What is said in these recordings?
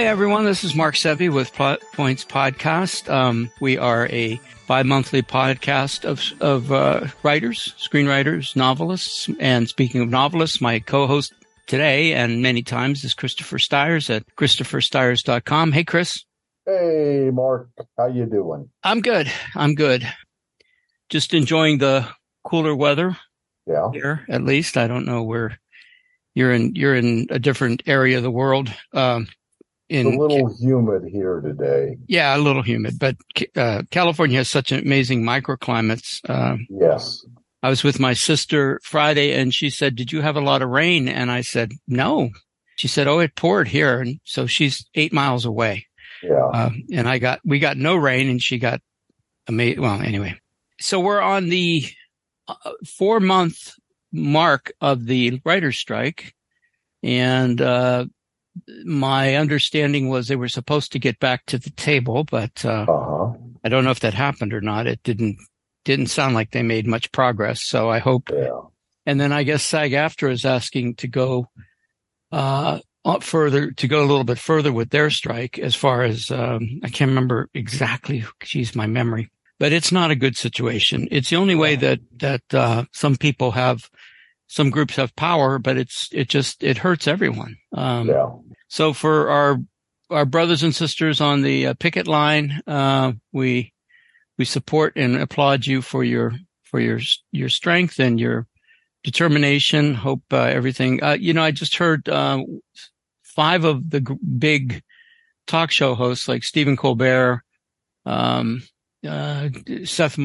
Hi, everyone. This is Mark Sevi with Plot Points Podcast. We are a bi-monthly podcast of writers, screenwriters, novelists. And speaking of novelists, my co-host today and many times is Christopher Stiers at ChristopherStiers.com. Hey, Chris. Hey, Mark. How you doing? I'm good. Just enjoying the cooler weather. Yeah. Here, at least. I don't know where you're in a different area of the world. It's a little humid here today. Yeah, a little humid, but California has such amazing microclimates. Yes. I was with my sister Friday, and she said, "Did you have a lot of rain?" And I said, "No." She said, "Oh, it poured here," and so she's 8 miles away. Yeah. And we got no rain, and she got amazing. Well, anyway, so we're on the 4-month mark of the writer's strike, and my understanding was they were supposed to get back to the table, but I don't know if that happened or not. It didn't sound like they made much progress, so I hope. Yeah. And then I guess SAG-AFTRA is asking to go a little bit further with their strike as far as I can't remember exactly. Geez, my memory. But it's not a good situation. It's the only way that some groups have power, but it hurts everyone. So for our brothers and sisters on the picket line, we support and applaud you for your strength and your determination. Hope everything. I just heard 5 of the big talk show hosts like Stephen Colbert, Seth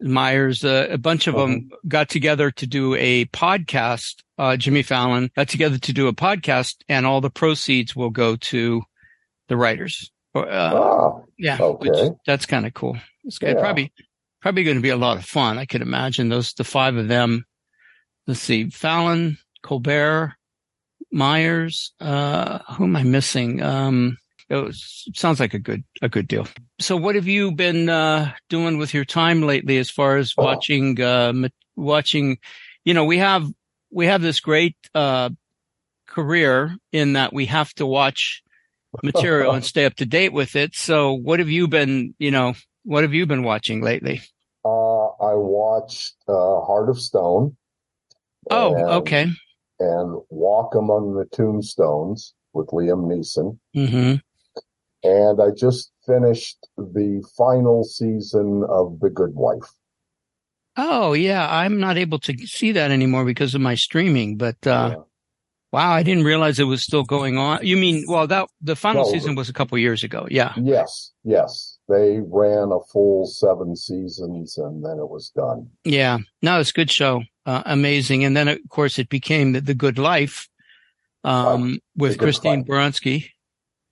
Meyers, a bunch of them got together to do a podcast. Jimmy Fallon got together to do a podcast, and all the proceeds will go to the writers. Yeah, okay. That's kind of cool. It's probably going to be a lot of fun. I could imagine the 5 of them. Let's see, Fallon, Colbert, Meyers. Who am I missing? It sounds like a good deal. So what have you been doing with your time lately as far as watching? You know, we have this great career in that we have to watch material and stay up to date with it. So what have you been watching lately? I watched Heart of Stone. And Walk Among the Tombstones with Liam Neeson. Mm-hmm. And I just finished the final season of The Good Wife. Oh, yeah. I'm not able to see that anymore because of my streaming. But wow, I didn't realize it was still going on. You mean, the final season was a couple years ago. Yeah. Yes. They ran a full 7 seasons and then it was done. Yeah. No, it's a good show. Amazing. And then, of course, it became The Good Life with Christine Baranski.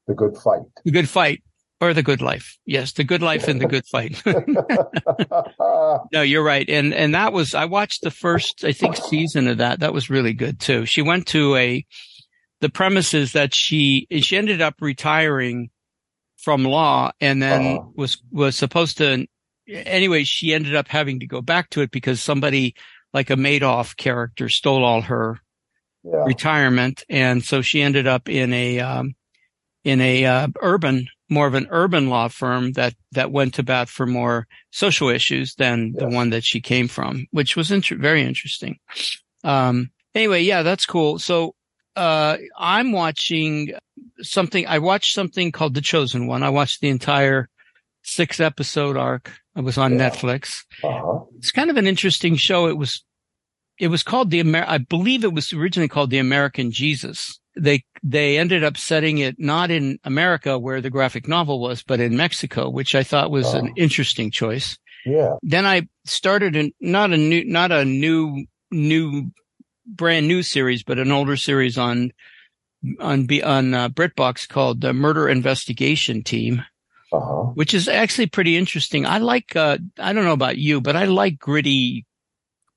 The Good Fight. The Good Fight or The Good Life. Yes, The Good Life and The Good Fight. No, you're right. And that was, I watched the first, I think, season of that. That was really good too. She went to the premises that she ended up retiring from law and then was supposed to, anyway, she ended up having to go back to it because somebody like a Madoff character stole all her retirement. And so she ended up in a more of an urban law firm that went to bat for more social issues than the one that she came from, which was very interesting. Anyway, yeah, that's cool. So, I'm watching something. I watched something called The Chosen One. I watched the entire 6-episode arc. It was on Netflix. It's kind of an interesting show. It was called I believe it was originally called The American Jesus. They ended up setting it not in America where the graphic novel was, but in Mexico, which I thought was an interesting choice. Yeah. Then I started not a brand new series, but an older series on BritBox called The Murder Investigation Team, which is actually pretty interesting. I like I don't know about you, but I like gritty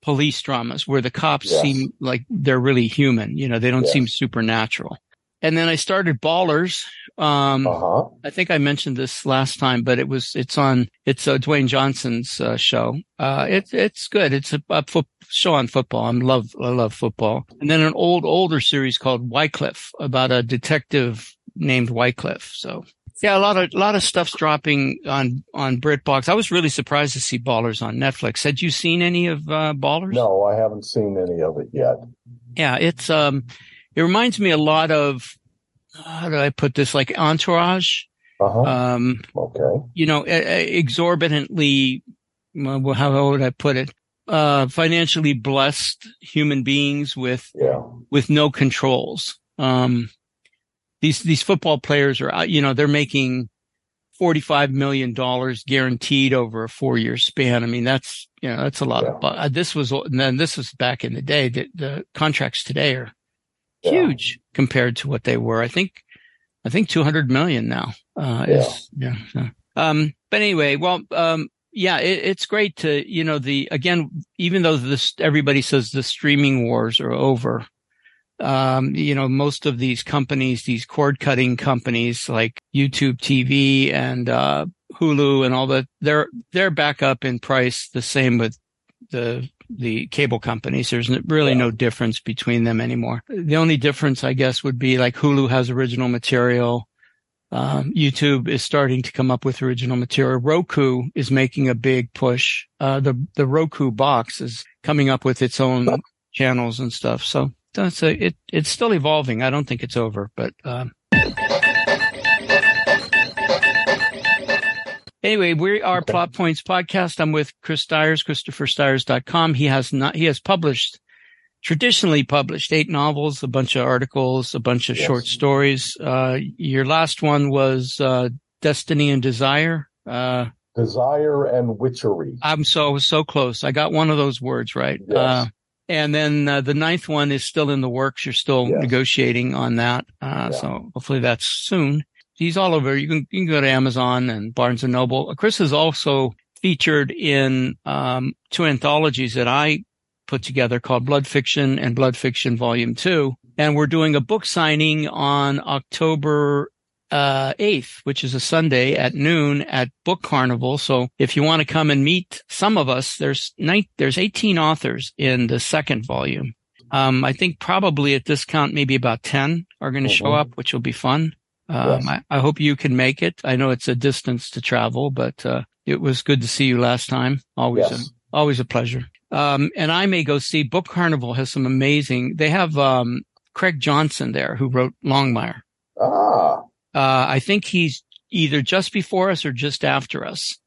police dramas where the cops seem like they're really human. You know, they don't seem supernatural. And then I started Ballers. I think I mentioned this last time, but it's Dwayne Johnson's show. It's good. It's a show on football. I love football. And then an older series called Wycliffe about a detective named Wycliffe. So yeah, a lot of stuff's dropping on BritBox. I was really surprised to see Ballers on Netflix. Had you seen any of Ballers? No, I haven't seen any of it yet. Yeah, it's it reminds me a lot of, how do I put this, like Entourage. Uh-huh. Okay. You know, exorbitantly, how would I put it? Financially blessed human beings with no controls. These football players are, you know, they're making $45 million guaranteed over a 4-year span. I mean, that's a lot of, this was back in the day. The contracts today are huge compared to what they were. I think 200 million now. But anyway, it's great to, you know, even though everybody says the streaming wars are over, you know, most of these companies, these cord cutting companies like YouTube TV and, Hulu and all that, they're back up in price. The same with the cable companies. There's really no difference between them anymore. The only difference, I guess, would be like Hulu has original material. YouTube is starting to come up with original material. Roku is making a big push. The Roku box is coming up with its own channels and stuff. So that's it's still evolving. I don't think it's over, but, anyway, we are Plot Points Podcast. I'm with Chris Stiers, ChristopherStiers.com. He has traditionally published 8 novels, a bunch of articles, a bunch of short stories. Your last one was, Destiny and Desire. Desire and Witchery. I was so close. I got one of those words right. Yes. And then the 9th one is still in the works. You're still negotiating on that. So hopefully that's soon. He's all over. You can go to Amazon and Barnes & Noble. Chris is also featured in 2 anthologies that I put together called Blood Fiction and Blood Fiction Volume 2. And we're doing a book signing on October 8th, which is a Sunday at noon at Book Carnival. So if you want to come and meet some of us, there's 18 authors in the 2nd volume. I think probably at this count, maybe about 10 are going to show up, which will be fun. I hope you can make it. I know it's a distance to travel, but it was good to see you last time. Always a pleasure. And I may go see Book Carnival has some amazing. They have Craig Johnson there, who wrote Longmire. I think he's either just before us or just after us.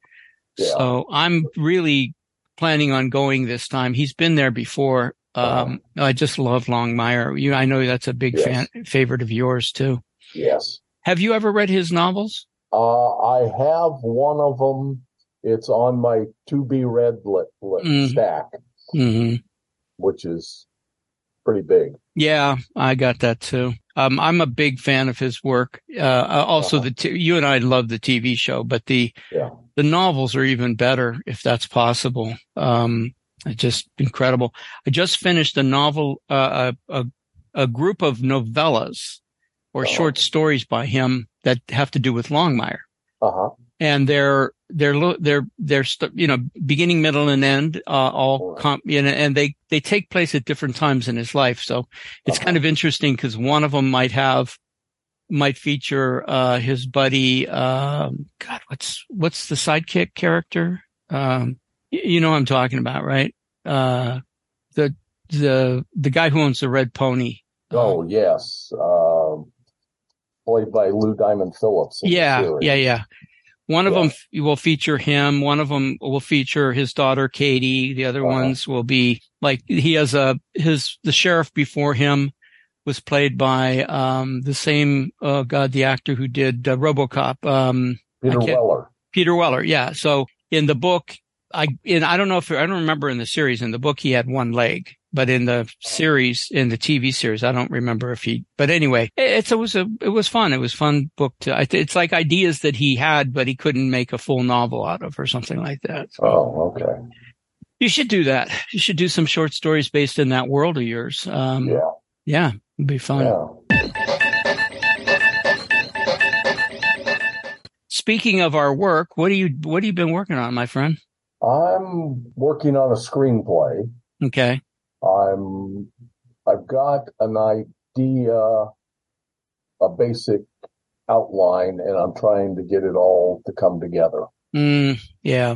Yeah. So I'm really planning on going this time. He's been there before. I just love Longmire. I know that's a big favorite of yours too. Yes. Have you ever read his novels? I have one of them. It's on my to-be-read stack, which is pretty big. Yeah, I got that too. I'm a big fan of his work. Also, you and I love the TV show, but the novels are even better if that's possible. Just incredible. I just finished a novel, a group of novellas or short stories by him that have to do with Longmire. And they're you know, beginning, middle, and end, and they take place at different times in his life. So it's kind of interesting because one of them might feature his buddy. What's the sidekick character? You know what I'm talking about, right? The guy who owns the red pony. Oh yes. Played by Lou Diamond Phillips. Yeah. One of them will feature him. One of them will feature his daughter, Katie. The other ones will be like he has the sheriff before him was played by the same the actor who did RoboCop. Peter Weller. Peter Weller. Yeah. So in the book, I don't remember in the series. In the book, he had one leg. But in the TV series, I don't remember if he, but anyway, it was fun. It was fun book it's like ideas that he had, but he couldn't make a full novel out of or something like that. So okay. You should do that. You should do some short stories based in that world of yours. Yeah, it'd be fun. Yeah. Speaking of our work, what have you been working on, my friend? I'm working on a screenplay. Okay. I've got an idea, a basic outline, and I'm trying to get it all to come together. Yeah,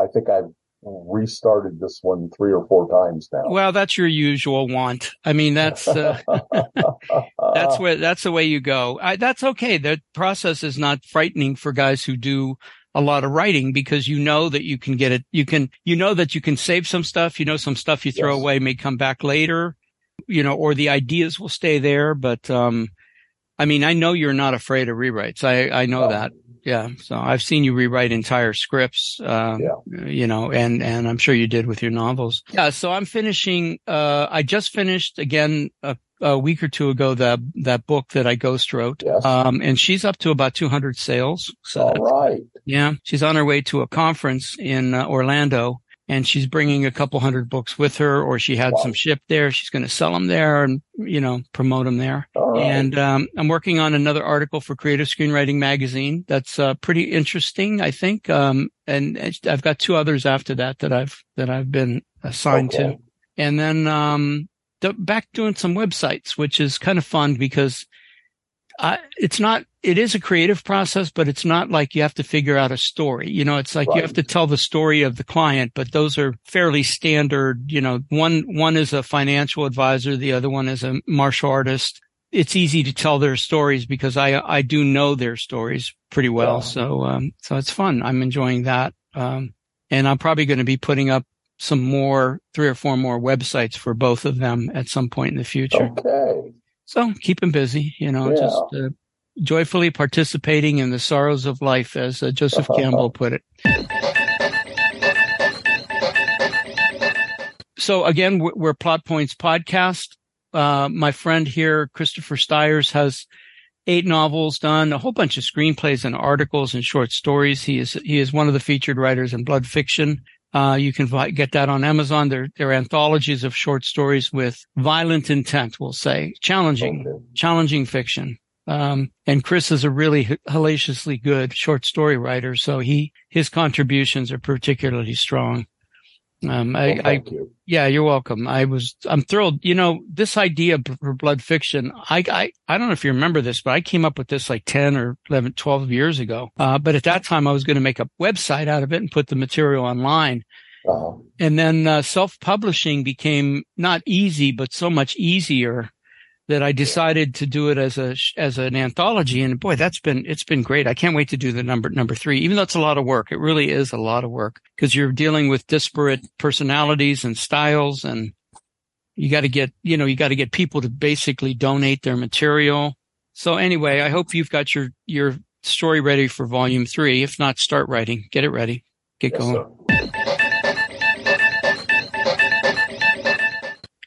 I think I've restarted this one 3 or 4 times now. Well, that's your usual want. I mean, that's that's the way you go. That's okay. The process is not frightening for guys who do a lot of writing, because you know that you can get it. You know that you can save some stuff. You know, some stuff you throw away may come back later. You know, or the ideas will stay there. But I mean, I know you're not afraid of rewrites. I know that. Yeah. So I've seen you rewrite entire scripts, you know, and I'm sure you did with your novels. Yeah. So I'm finishing, I just finished again a week or two ago, that book that I ghostwrote. Yes. And she's up to about 200 sales. So all right. Yeah. She's on her way to a conference in Orlando, and she's bringing a couple hundred books with her, or she had some shipped there. She's going to sell them there and, you know, promote them there. Right. And I'm working on another article for Creative Screenwriting Magazine. That's pretty interesting, I think. And I've got 2 others after that that I've been assigned to. And then back doing some websites, which is kind of fun because it is a creative process, but it's not like you have to figure out a story. You know, it's like you have to tell the story of the client, but those are fairly standard. You know, one is a financial advisor. The other one is a martial artist. It's easy to tell their stories because I do know their stories pretty well. So it's fun. I'm enjoying that. And I'm probably going to be putting up some more, 3 or 4 more websites for both of them at some point in the future. Okay. So keep them busy, you know, just joyfully participating in the sorrows of life, as Joseph Campbell put it. So again, we're Plot Points Podcast. My friend here, Christopher Stiers, has 8 novels done, a whole bunch of screenplays and articles and short stories. He is one of the featured writers in Blood Fiction. You can get that on Amazon. They're anthologies of short stories with violent intent, we'll say. Challenging fiction. And Chris is a really hellaciously good short story writer, so his contributions are particularly strong. Thank you. Yeah, you're welcome. I'm thrilled. You know, this idea for Blood Fiction, I don't know if you remember this, but I came up with this like 10 or 11, 12 years ago. But at that time I was going to make a website out of it and put the material online. Oh. And then, self-publishing became not easy, but so much easier that I decided to do it as an anthology. And boy, it's been great. I can't wait to do the number 3, even though it's a lot of work. It really is a lot of work because you're dealing with disparate personalities and styles, and you got to get people to basically donate their material. So anyway, I hope you've got your story ready for volume 3. If not, start writing, get it ready, get going. Sir.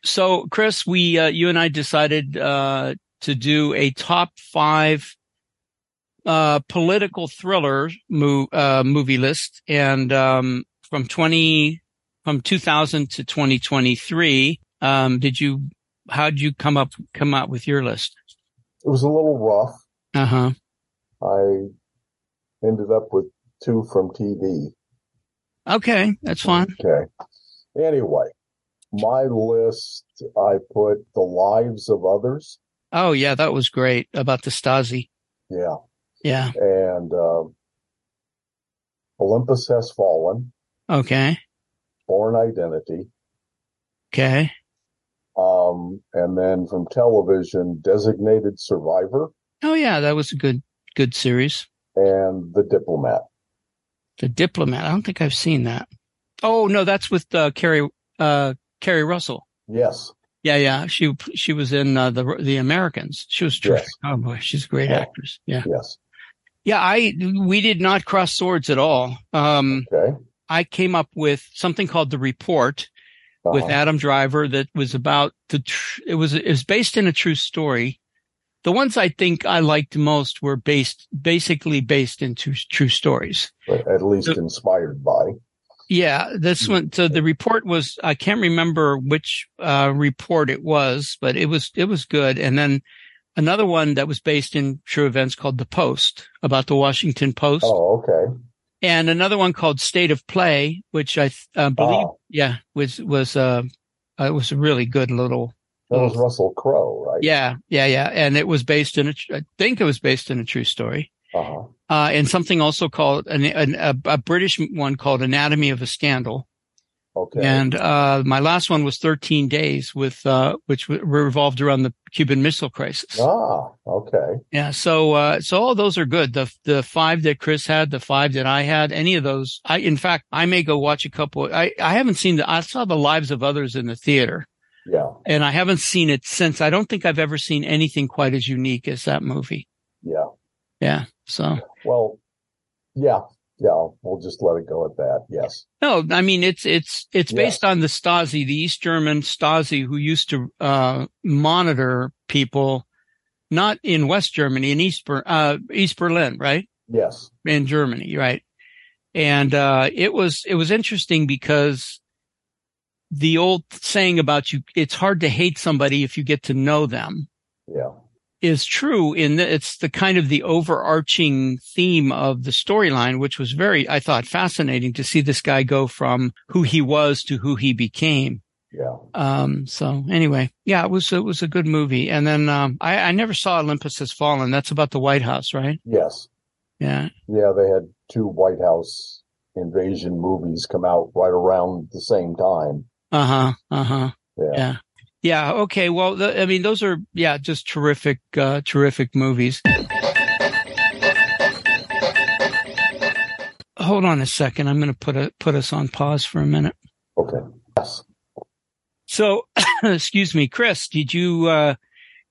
So, Chris, we you and I decided to do a top 5 political thriller movie list, and from 2000 to 2023. How'd you come out with your list? It was a little rough. I ended up with 2 from TV. Okay, that's fine. Okay. Anyway. My list, I put The Lives of Others. Oh, yeah, that was great, about the Stasi. Yeah. Yeah. And Olympus Has Fallen. Okay. Born Identity. Okay. And then from television, Designated Survivor. Oh, yeah, that was a good series. And The Diplomat. The Diplomat. I don't think I've seen that. Oh, no, that's with Kerry Russell. Yes. Yeah, yeah. She was in the Americans. She was terrific. Yes. Oh boy, she's a great actress. Yeah. Yes. Yeah, we did not cross swords at all. Okay. I came up with something called The Report with Adam Driver that was about it was based in a true story. The ones I think I liked most were basically based in true stories. At least inspired by. Yeah, this one. So The Report was, I can't remember which report it was, but it was good. And then another one that was based in true events called The Post, about the Washington Post. Oh, okay. And another one called State of Play, which I believe was it was a really good little That was Russell Crowe, right? Yeah. And it was based in a true story. Uh-huh. And something also called a British one called Anatomy of a Scandal. Okay. And my last one was 13 Days, with which revolved around the Cuban Missile Crisis. Ah, okay. Yeah. So all those are good. The five that Chris had, the five that I had, any of those. In fact, I may go watch a couple. I saw The Lives of Others in the theater. Yeah. And I haven't seen it since. I don't think I've ever seen anything quite as unique as that movie. Yeah. Yeah. So. Well, yeah. Yeah. We'll just let it go at that. Yes. No, I mean, it's based on the Stasi, the East German Stasi, who used to monitor people, not in West Germany, in East Berlin, right? Yes. In Germany, right. And it was interesting because the old saying about it's hard to hate somebody if you get to know them. Yeah. Is true in that it's the kind of the overarching theme of the storyline, which was I thought fascinating to see this guy go from who he was to who he became. Yeah. So anyway, yeah, it was a good movie. And then, I never saw Olympus Has Fallen. That's about the White House, right? Yes. Yeah. Yeah. They had two White House invasion movies come out right around the same time. Yeah. Okay. Well, those are, just terrific movies. Hold on a second. I'm going to put us on pause for a minute. Okay. Yes. So, excuse me, Chris, did you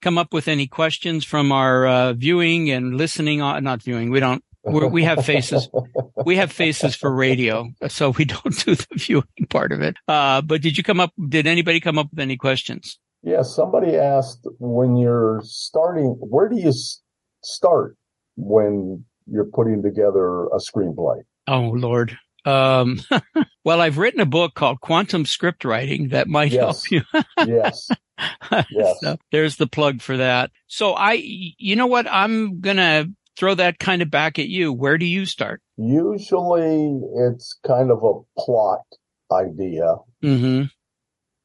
come up with any questions from our viewing and listening? Not viewing. We don't. We have faces. We have faces for radio, so we don't do the viewing part of it. But did anybody come up with any questions? Yeah, somebody asked, when you're starting, where do you start when you're putting together a screenplay? Oh, Lord. Well, I've written a book called Quantum Script Writing that might help you. Yes. So there's the plug for that. So you know what? I'm going to throw that kind of back at you. Where do you start? Usually it's kind of a plot idea. Mm-hmm.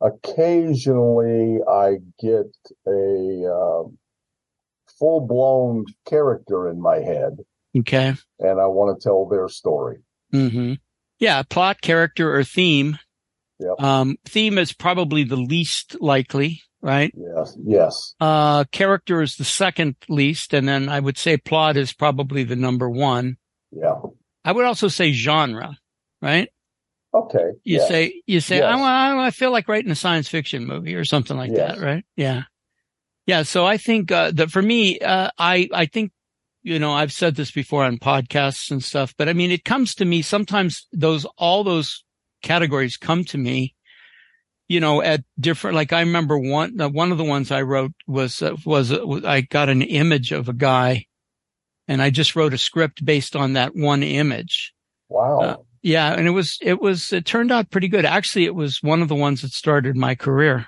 Occasionally I get a full-blown character in my head. Okay. And I want to tell their story. Mm-hmm. Yeah, plot, character, or theme. Yep. Theme is probably the least likely. Right? Yes. Character is the second least, and then I would say plot is probably the number one. Yeah. I would also say genre, right? Okay. You say, I feel like writing a science fiction movie or something like that, right? Yeah. Yeah. So I think that for me, I think, I've said this before on podcasts and stuff, but I mean, it comes to me sometimes, all those categories come to me. At different, like I remember one of the ones I wrote was I got an image of a guy and I just wrote a script based on that one image. Wow. Yeah. And it turned out pretty good. Actually, it was one of the ones that started my career.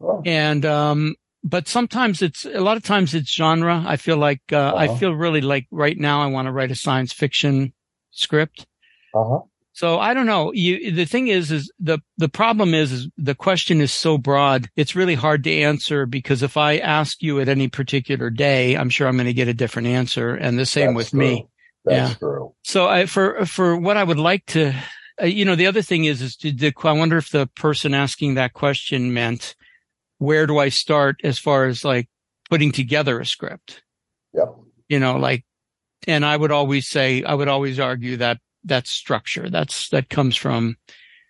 Oh. And, but sometimes a lot of times it's genre. I feel like, I feel really like right now I want to write a science fiction script. Uh-huh. So I don't know. The thing is the problem is the question is so broad. It's really hard to answer because if I ask you at any particular day, I'm sure I'm going to get a different answer. And the same That's with true. Me. That's true. So for what I would like to, the other thing is I wonder if the person asking that question meant, where do I start as far as like putting together a script? Yeah. And I would always argue that. That's structure. That comes from,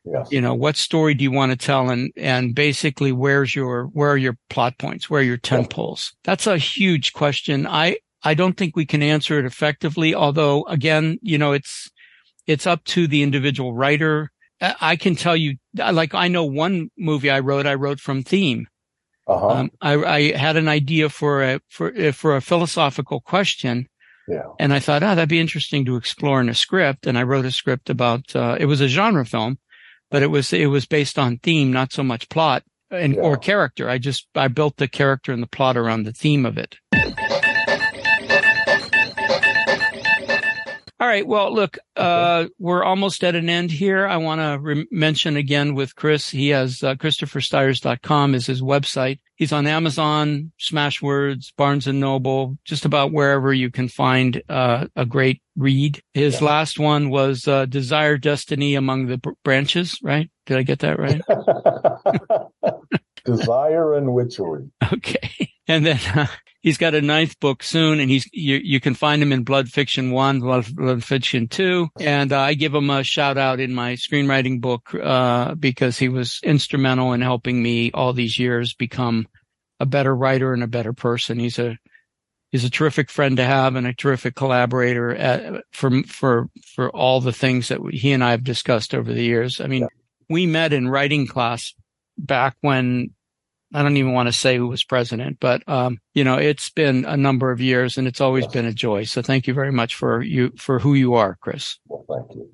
what story do you want to tell? And basically where are your plot points? Where are your tent poles? That's a huge question. I don't think we can answer it effectively. Although again, it's up to the individual writer. I can tell you, like, I know one movie I wrote from theme. Uh-huh. I had an idea for a philosophical question. Yeah. And I thought, that'd be interesting to explore in a script. And I wrote a script about, it was a genre film, but it was based on theme, not so much plot or character. I built the character and the plot around the theme of it. All right. Well, look, we're almost at an end here. I want to mention again with Chris, he has ChristopherStiers.com is his website. He's on Amazon, Smashwords, Barnes & Noble, just about wherever you can find a great read. His last one was Desire Destiny Among the Branches, right? Did I get that right? Desire and Witchery. Okay. And then he's got a 9th book soon, and you can find him in Blood Fiction 1, Blood Fiction 2. And I give him a shout out in my screenwriting book, because he was instrumental in helping me all these years become a better writer and a better person. He's a terrific friend to have and a terrific collaborator for all the things that he and I have discussed over the years. I mean, we met in writing class back when, I don't even want to say who was president, but, it's been a number of years and it's always been a joy. So thank you very much for who you are, Chris. Well, thank you.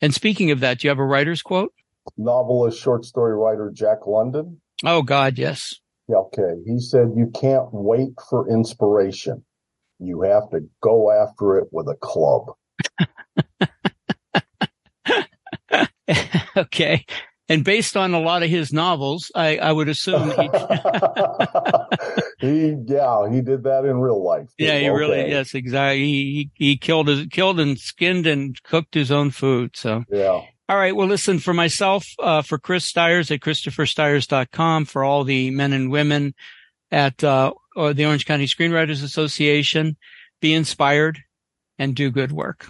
And speaking of that, do you have a writer's quote? Novelist, short story writer, Jack London. Oh God. Yes. Yeah, okay. He said, you can't wait for inspiration. You have to go after it with a club. Okay. And based on a lot of his novels, I would assume he did that in real life. Yeah, he really, yes, exactly. He killed and skinned and cooked his own food. So yeah. All right. Well, listen, for myself, for Chris Stiers at ChristopherStiers.com, for all the men and women at the Orange County Screenwriters Association, be inspired and do good work.